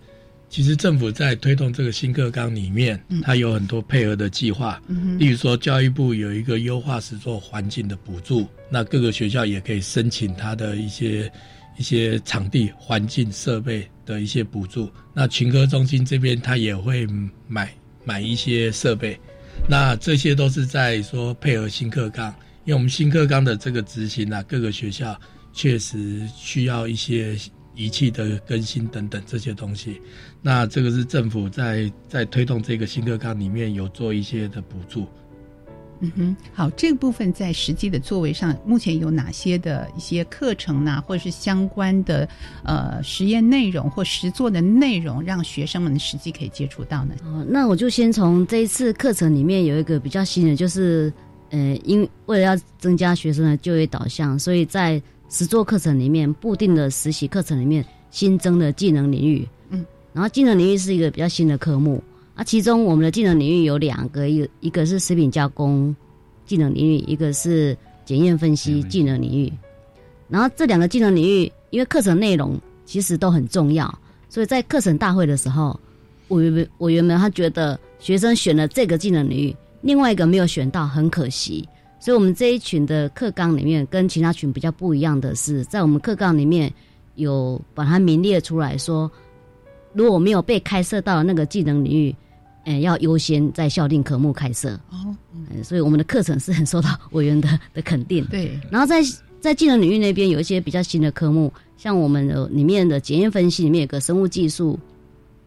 其实政府在推动这个新课纲里面、嗯、它有很多配合的计划、嗯、例如说教育部有一个优化实作环境的补助，那各个学校也可以申请它的一些一些场地环境设备的一些补助，那群科中心这边它也会买买一些设备，那这些都是在说配合新课纲，因为我们新课纲的这个执行啊，各个学校确实需要一些仪器的更新等等这些东西，那这个是政府在在推动这个新课纲里面有做一些的补助。嗯哼，好，这个部分在实际的作为上，目前有哪些的一些课程呢、啊，或者是相关的呃实验内容或实作的内容，让学生们实际可以接触到呢？哦，那我就先从这一次课程里面有一个比较新的，就是呃，因为了要增加学生的就业导向，所以在实作课程里面、固定的实习课程里面新增的技能领域，嗯，然后技能领域是一个比较新的科目。啊、其中我们的技能领域有两个，一个一个是食品加工技能领域，一个是检验分析技能领域。然后这两个技能领域，因为课程内容其实都很重要，所以在课程大会的时候，我我原本他觉得学生选了这个技能领域，另外一个没有选到，很可惜。所以我们这一群的课纲里面跟其他群比较不一样的是，在我们课纲里面有把它名列出来说，如果没有被开设到那个技能领域，嗯、要优先在校定科目开设、哦嗯、所以我们的课程是很受到委员 的, 的肯定。对，然后在在技能领域那边有一些比较新的科目，像我们的里面的检验分析里面有个生物技术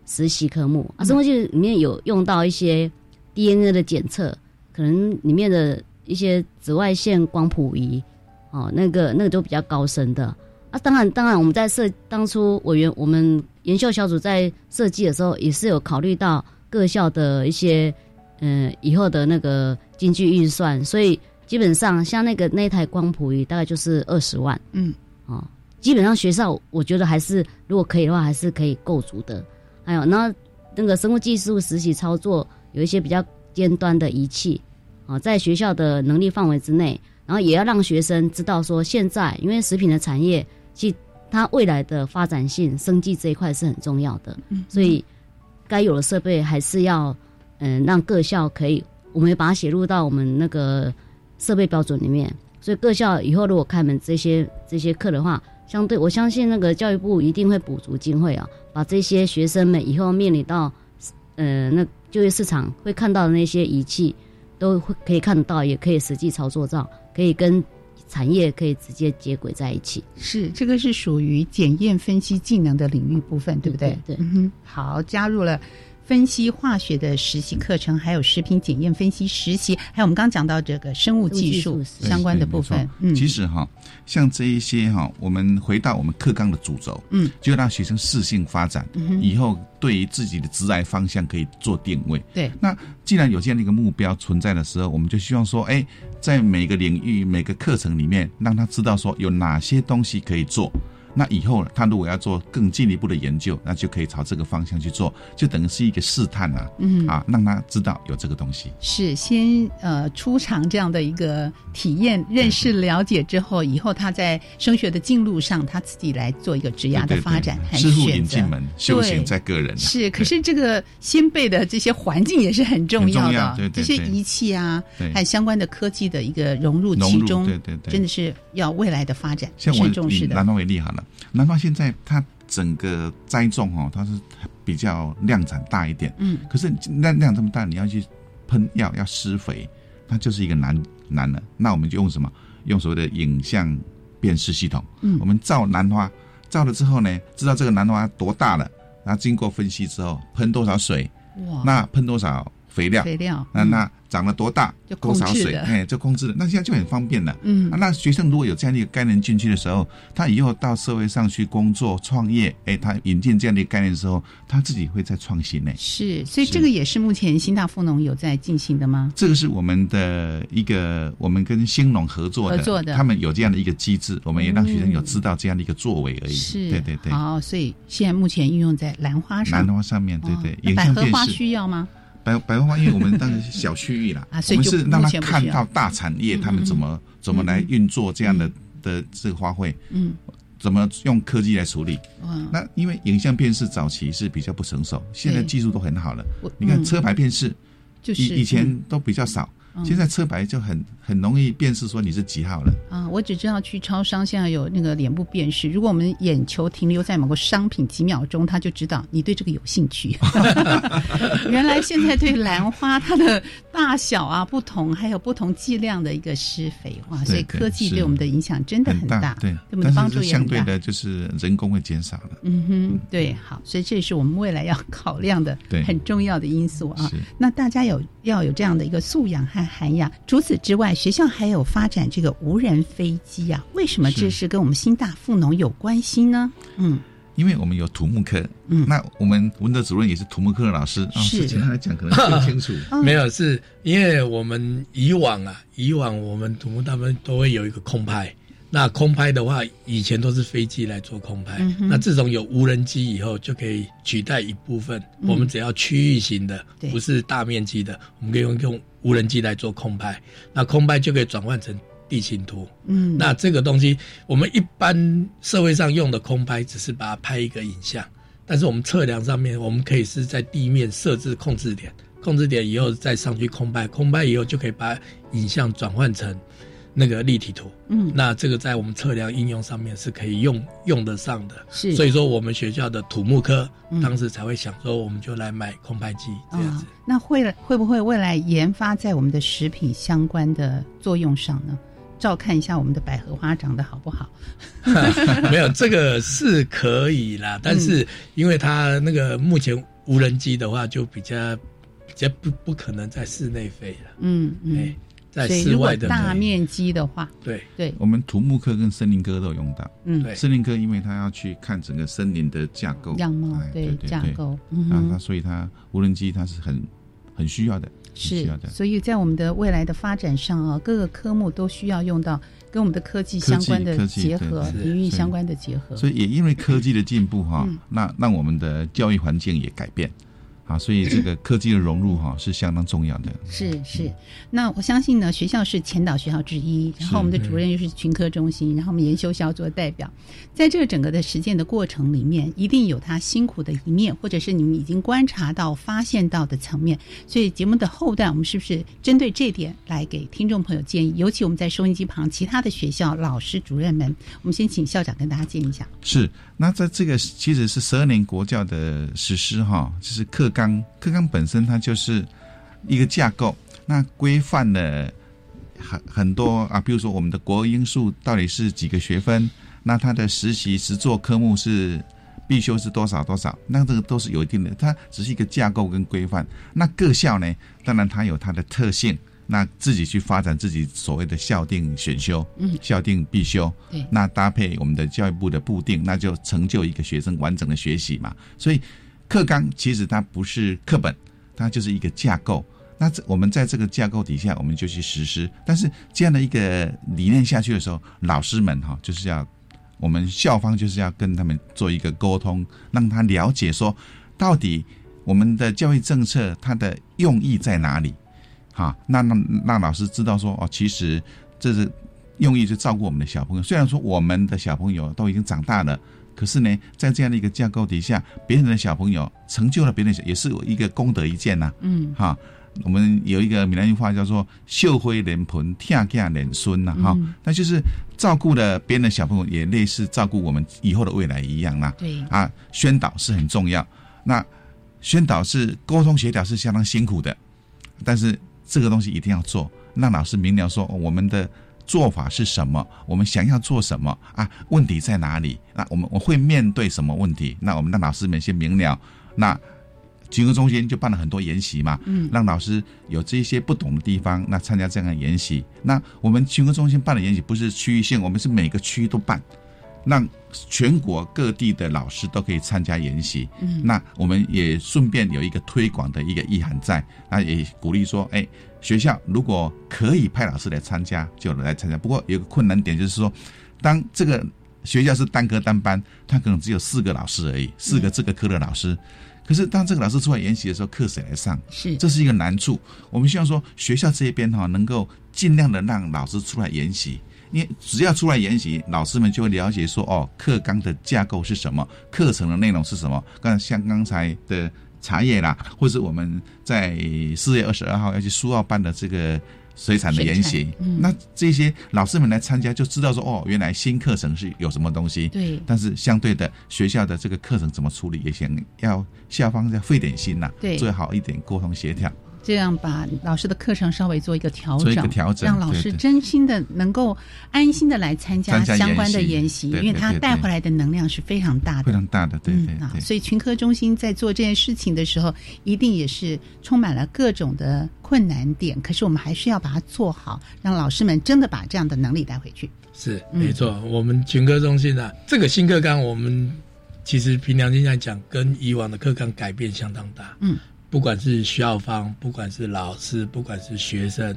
实习科目、啊、生物技术里面有用到一些 D N A 的检测，可能里面的一些紫外线光谱仪、哦、那个那个都比较高深的啊。当然当然我们在设当初委员我们研究小组在设计的时候，也是有考虑到各校的一些嗯、呃、以后的那个经济预算，所以基本上像那个那台光谱仪大概就是二十万，嗯哦，基本上学校我觉得还是如果可以的话还是可以构筑的。还有那那个生物技术实习操作有一些比较尖端的仪器啊、哦，在学校的能力范围之内，然后也要让学生知道说，现在因为食品的产业其实它未来的发展性、生计这一块是很重要的，嗯、所以。该有的设备还是要嗯，让各校可以，我们也把它写入到我们那个设备标准里面，所以各校以后如果开门这些这些课的话，相对我相信那个教育部一定会补足经费啊，把这些学生们以后面临到呃那就业市场会看到的那些仪器都会可以看得到，也可以实际操作到，可以跟产业可以直接接轨在一起。是，这个是属于检验分析技能的领域部分，对不对？对，对对嗯、好，加入了分析化学的实习课程，还有食品检验分析实习，还有我们刚讲到这个生物技术相关的部分。嗯、其实哈，像这一些哈，我们回到我们课纲的主轴，嗯，就让学生适性发展，嗯、以后对于自己的职涯方向可以做定位。对，那既然有这样的一个目标存在的时候，我们就希望说，哎，在每个领域、每个课程里面，让他知道说有哪些东西可以做。那以后他如果要做更进一步的研究，那就可以朝这个方向去做，就等于是一个试探啊，嗯、啊，让他知道有这个东西。是先呃出场这样的一个体验、认识、了解之后，以后他在升学的进路上，他自己来做一个职涯的发展和选择。师傅引进门，修行在个人、啊。是，可是这个先辈的这些环境也是很重要的，很重要，对对对，这些仪器啊，还相关的科技的一个融入其中，对对对，真的是要未来的发展，像我重视的。南方为例好了。南方现在它整个栽种哦，它是比较量产大一点，嗯，可是量量这么大，你要去喷药、要施肥，它就是一个难难了。那我们就用什么？用所谓的影像辨识系统，嗯，我们照南花，照了之后呢，知道这个南花多大了，然后经过分析之后，喷多少水，哇，那喷多少肥料，肥料，那、嗯、那长了多大，多少水，哎，就控制了。那现在就很方便了。嗯、啊，那学生如果有这样的一个概念进去的时候，他以后到社会上去工作、创业，哎，他引进这样的一个概念的时候，他自己会在创新呢。是，所以这个也是目前新大富农有在进行的吗？这个是我们的一个，我们跟新农合作的，合作的，他们有这样的一个机制，我们也让学生有知道这样的一个作为而已。嗯、是，对对对。好，所以现在目前运用在兰花上，兰花上面，对对。哦、那百合花需要吗？百百合花，因为我们当时小区域啦，啊、我们是让他看到大产业他们怎么、嗯、怎么来运作这样的、嗯、的这个花卉，嗯，怎么用科技来处理。嗯、那因为影像辨识早期是比较不成熟，现在技术都很好了。嗯、你看车牌辨识，就是以前都比较少。嗯现在车牌就很很容易辨识，说你是几号了啊！我只知道去超商现在有那个脸部辨识，如果我们眼球停留在某个商品几秒钟，他就知道你对这个有兴趣。原来现在对兰花它的大小啊不同，还有不同剂量的一个施肥，哇！所以科技对我们的影响真的很大，对我们的帮助也很大。但是相对的，就是人工会减少了。嗯哼，对，好，所以这也是我们未来要考量的很重要的因素啊。那大家有要有这样的一个素养和涵养。除此之外，学校还有发展这个无人飞机啊，为什么这是跟我们新大富农有关系呢？嗯，因为我们有土木科，嗯，那我们文德主任也是土木科的老师，是，哦，是，简单来讲可能更清楚。哦，没有，是因为我们以往啊，以往我们土木大部分都会有一个空拍，那空拍的话，以前都是飞机来做空拍，嗯，那自从有无人机以后，就可以取代一部分。嗯，我们只要区域型的，不是大面积的，我们可以用用无人机来做空拍，那空拍就可以转换成地形图。嗯，那这个东西，我们一般社会上用的空拍，只是把它拍一个影像，但是我们测量上面，我们可以是在地面设置控制点，控制点以后再上去空拍，空拍以后就可以把影像转换成那个立体图。嗯，那这个在我们测量应用上面是可以用用得上的，是，所以说我们学校的土木科，嗯，当时才会想说我们就来买空拍机这样子。哦，那会会不会未来研发在我们的食品相关的作用上呢？照看一下我们的百合花长得好不好？没有，这个是可以啦，但是因为它那个目前无人机的话就比较比较不不可能在室内飞了。嗯嗯。欸，在室外的大面积的话，对对，我们土木科跟森林科都有用到。嗯，对，森林科因为它要去看整个森林的架构、样貌，对，对对对架构，嗯，然后它所以它无人机它是很很需要的，是，所以在我们的未来的发展上啊，各个科目都需要用到跟我们的科技相关的结合，领域相关的结合。所以也因为科技的进步哈，嗯，那让我们的教育环境也改变。啊，所以这个科技的融入哈是相当重要的。是是，那我相信呢，学校是前导学校之一，然后我们的主任又是群科中心，然后我们研修小组的代表，在这个整个的实践的过程里面，一定有他辛苦的一面，或者是你们已经观察到、发现到的层面。所以节目的后段，我们是不是针对这点来给听众朋友建议？尤其我们在收音机旁其他的学校老师、主任们，我们先请校长跟大家建议一下。是，那在这个其实是十二年国教的实施哈，就是课。课纲课纲本身它就是一个架构，那规范了很很多啊，比如说我们的国英数到底是几个学分，那它的实习实作科目是必修是多少多少，那这个都是有一定的，它只是一个架构跟规范。那各校呢，当然它有它的特性，那自己去发展自己所谓的校定选修、嗯、校定必修，那搭配我们的教育部的部定，那就成就一个学生完整的学习嘛。所以课纲其实它不是课本，它就是一个架构，那我们在这个架构底下我们就去实施。但是这样的一个理念下去的时候，老师们就是要，我们校方就是要跟他们做一个沟通，让他了解说到底我们的教育政策它的用意在哪里。好，那让老师知道说、哦、其实这是用意，就照顾我们的小朋友。虽然说我们的小朋友都已经长大了，可是呢，在这样的一个架构底下，别人的小朋友成就了别人，也是一个功德一件、啊、嗯，哈，我们有一个闽南语话叫做“秀辉连盆，天下连孙”呐，哈，那就是照顾了别人的小朋友，也类似照顾我们以后的未来一样啦、啊。对啊，宣导是很重要，那宣导是沟通协调是相当辛苦的，但是这个东西一定要做，让老师明了说、哦、我们的做法是什么，我们想要做什么啊？问题在哪里？那我们我会面对什么问题？那我们让老师们先明了。那群科中心就办了很多研习嘛，嗯，让老师有这些不懂的地方，那参加这样的研习。那我们群科中心办的研习不是区域性，我们是每个区都办，让全国各地的老师都可以参加研习。嗯，那我们也顺便有一个推广的一个意涵在，那也鼓励说，哎，学校如果可以派老师来参加，就来参加。不过有个困难点就是说，当这个学校是单科单班，他可能只有四个老师而已，四个这个科的老师。嗯，可是当这个老师出来研习的时候，课谁来上？是，这是一个难处。我们希望说学校这边、哦、能够尽量的让老师出来研习，因为只要出来研习，老师们就会了解说，哦，课纲的架构是什么，课程的内容是什么。像刚才的茶叶啦，或者我们在四月二十二号要去苏澳办的这个水产的研习、嗯、那这些老师们来参加就知道说，哦，原来新课程是有什么东西。对，但是相对的学校的这个课程怎么处理，也想要校方要费点心、啊、对，做好一点沟通协调，这样把老师的课程稍微做一个调整，做一个调整，让老师真心的能够安心的来参加相关的研习，因为他带回来的能量是非常大的，非常大的，对对对、嗯啊、所以群科中心在做这件事情的时候，一定也是充满了各种的困难点，可是我们还是要把它做好，让老师们真的把这样的能力带回去。是，没错、嗯、我们群科中心啊，这个新课纲，我们其实凭良心来讲，跟以往的课纲改变相当大。嗯，不管是校方，不管是老师，不管是学生，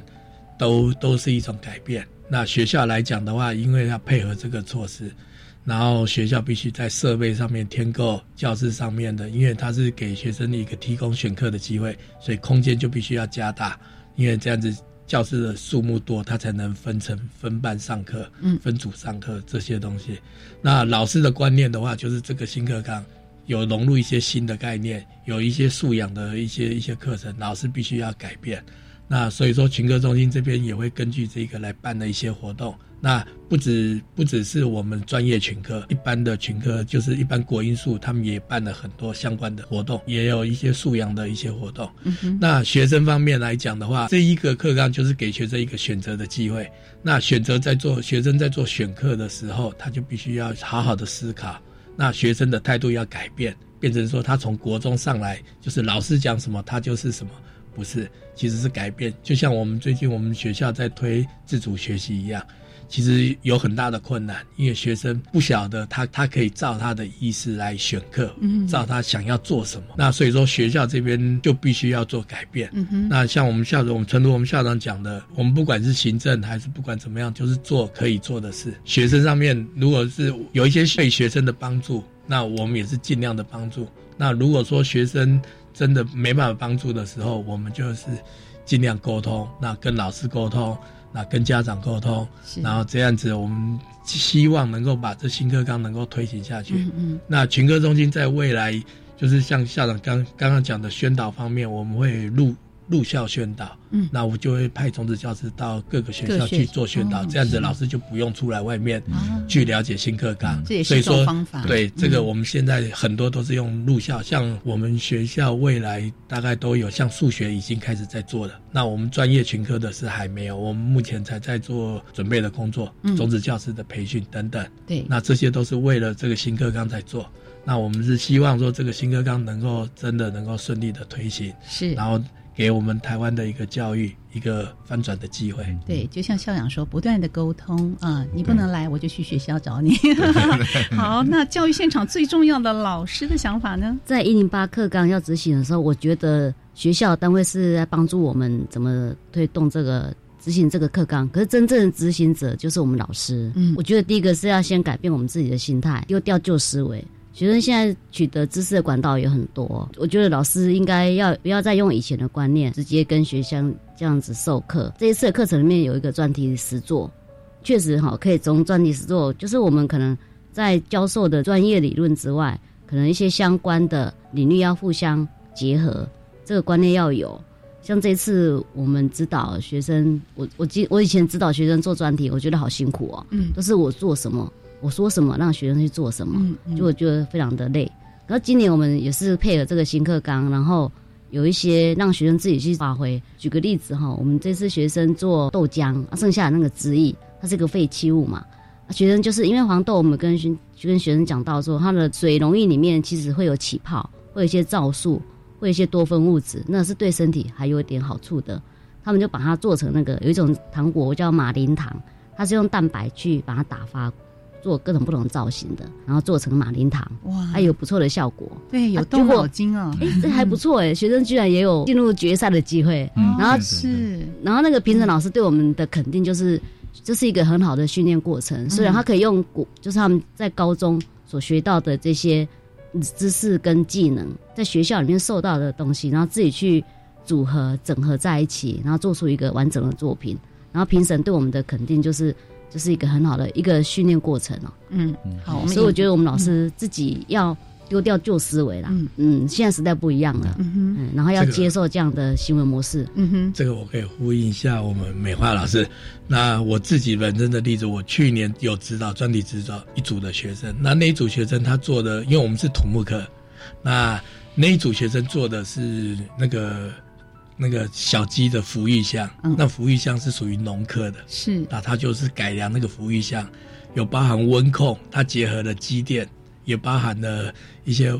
都都是一种改变。那学校来讲的话，因为要配合这个措施，然后学校必须在设备上面添购，教室上面的，因为它是给学生一个提供选课的机会，所以空间就必须要加大，因为这样子教室的数目多，它才能分成分班上课、分组上课这些东西。那老师的观念的话，就是这个新课纲有融入一些新的概念，有一些素养的一些一些课程，老师必须要改变。那所以说群科中心这边也会根据这个来办的一些活动，那不只不只是我们专业群科，一般的群科就是一般国英数，他们也办了很多相关的活动，也有一些素养的一些活动、嗯、那学生方面来讲的话，这一个课纲就是给学生一个选择的机会，那选择在做学生在做选课的时候，他就必须要好好的思考，那学生的态度要改变，变成说他从国中上来就是老师讲什么他就是什么，不是，其实是改变。就像我们最近我们学校在推自主学习一样，其实有很大的困难，因为学生不晓得他他可以照他的意思来选课，嗯，照他想要做什么。那所以说学校这边就必须要做改变。嗯哼，那像我们校长，我们陈如我们校长讲的，我们不管是行政还是不管怎么样，就是做可以做的事。学生上面如果是有一些对学生的帮助，那我们也是尽量的帮助。那如果说学生真的没办法帮助的时候，我们就是尽量沟通，那跟老师沟通，那跟家长沟通，然后这样子我们希望能够把这新课纲能够推行下去。嗯嗯，那群科中心在未来就是像校长刚刚刚讲的宣导方面，我们会入入校宣导，嗯，那我就会派种子教师到各个学校去做宣导，这样子老师就不用出来外面去了解新课纲，这也是一种方法。对，这个我们现在很多都是用入校，像我们学校未来大概都有，像数学已经开始在做了，那我们专业群科的是还没有，我们目前才在做准备的工作，种子教师的培训等等，对，那这些都是为了这个新课纲在做。那我们是希望说这个新课纲能够真的能够顺利的推行，是，然后给我们台湾的一个教育一个翻转的机会。对，就像校长说，不断的沟通啊、呃，你不能来我就去学校找你。好，那教育现场最重要的老师的想法呢？在一零八课纲要执行的时候，我觉得学校单位是在帮助我们怎么推动这个执行这个课纲，可是真正的执行者就是我们老师。嗯，我觉得第一个是要先改变我们自己的心态，丢掉旧思维。学生现在取得知识的管道也很多，我觉得老师应该要不要再用以前的观念直接跟学生这样子授课。这一次的课程里面有一个专题实作，确实好，可以从专题实作，就是我们可能在教授的专业理论之外，可能一些相关的领域要互相结合，这个观念要有。像这次我们指导学生，我我记我以前指导学生做专题，我觉得好辛苦哦，嗯，都是我做什么我说什么让学生去做什么，嗯嗯，就我觉得非常的累。然后今年我们也是配合这个新课纲，然后有一些让学生自己去发挥。举个例子哈，我们这次学生做豆浆，剩下的那个汁液，它是个废弃物嘛，学生就是因为黄豆，我们跟学跟学生讲到说，它的水溶液里面其实会有起泡，会有一些皂素，会有一些多酚物质，那是对身体还有一点好处的。他们就把它做成那个有一种糖果叫马铃糖，它是用蛋白去把它打发。做各种不同造型的，然后做成马铃糖，哇，还有不错的效果。对，有动脑筋哦，哎、啊，这还不错哎，学生居然也有进入决赛的机会。嗯，然后是，然后那个评审老师对我们的肯定就是，这是一个很好的训练过程。虽然他可以用古，就是他们在高中所学到的这些知识跟技能，在学校里面受到的东西，然后自己去组合整合在一起，然后做出一个完整的作品。然后评审对我们的肯定就是。就是一个很好的一个训练过程哦。嗯，好，所以我觉得我们老师自己要丢掉旧思维啦。嗯嗯，现在时代不一样了。嗯哼，嗯，然后要接受这样的行为模式。嗯哼，这个我可以呼应一下我们美化老师。那我自己本身的例子，我去年有指导专题指导一组的学生，那那一组学生他做的，因为我们是土木科，那那一组学生做的是那个。那个小鸡的孵育箱，嗯，那孵育箱是属于农科的，是，那它就是改良那个孵育箱，有包含温控，它结合了机电，也包含了一些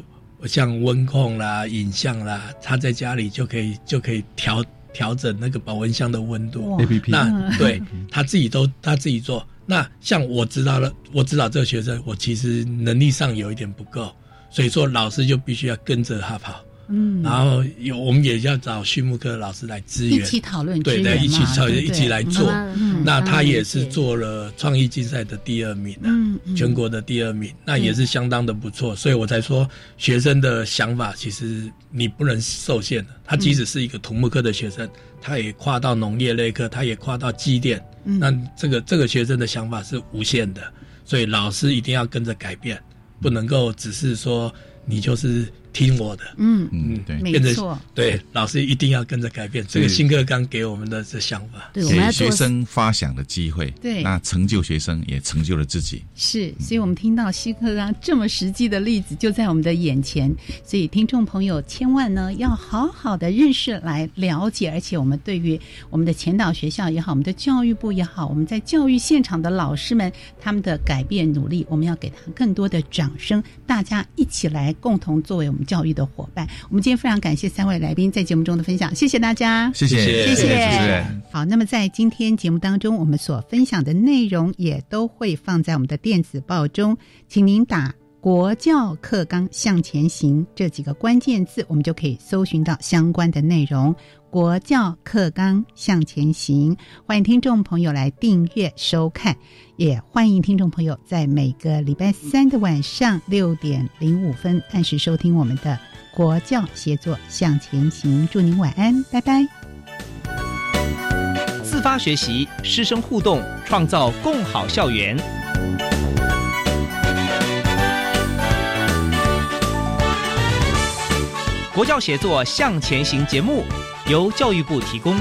像温控啦、影像啦，它在家里就可以就可以调调整那个保温箱的温度。A P P， 那对，他自己都他自己做。那像我知道了，我知道这个学生，我其实能力上有一点不够，所以说老师就必须要跟着他跑。嗯，然后有我们也要找畜牧科的老师来支援，一起讨论，对对，一起讨论，一起来做。嗯，那他也是做了创意竞赛的第二名啊，嗯嗯，全国的第二名，那也是相当的不错。嗯，所以我才说，学生的想法其实你不能受限的。他即使是一个土木科的学生，嗯，他也跨到农业类科，他也跨到机电，嗯，那这个这个学生的想法是无限的，所以老师一定要跟着改变，不能够只是说你就是。听我的，嗯嗯，对，没错，对，老师一定要跟着改变。这个新课纲给我们的这想法，对，给学生发想的机会，对，那成就学生也成就了自己。是，所以我们听到新课纲这么实际的例子就在我们的眼前，所以听众朋友千万呢要好好的认识来了解，而且我们对于我们的前导学校也好，我们的教育部也好，我们在教育现场的老师们他们的改变努力，我们要给他更多的掌声，大家一起来共同作为我们。教育的伙伴，我们今天非常感谢三位来宾在节目中的分享，谢谢大家，谢谢，谢谢，谢谢。好，那么在今天节目当中，我们所分享的内容也都会放在我们的电子报中，请您打国教课纲向前行这几个关键字，我们就可以搜寻到相关的内容。国教课纲向前行，欢迎听众朋友来订阅收看，也欢迎听众朋友在每个礼拜三的晚上六点零五分按时收听我们的国教协作向前行。祝您晚安，拜拜。自发学习，师生互动，创造共好校园。国教协作向前行节目由教育部提供。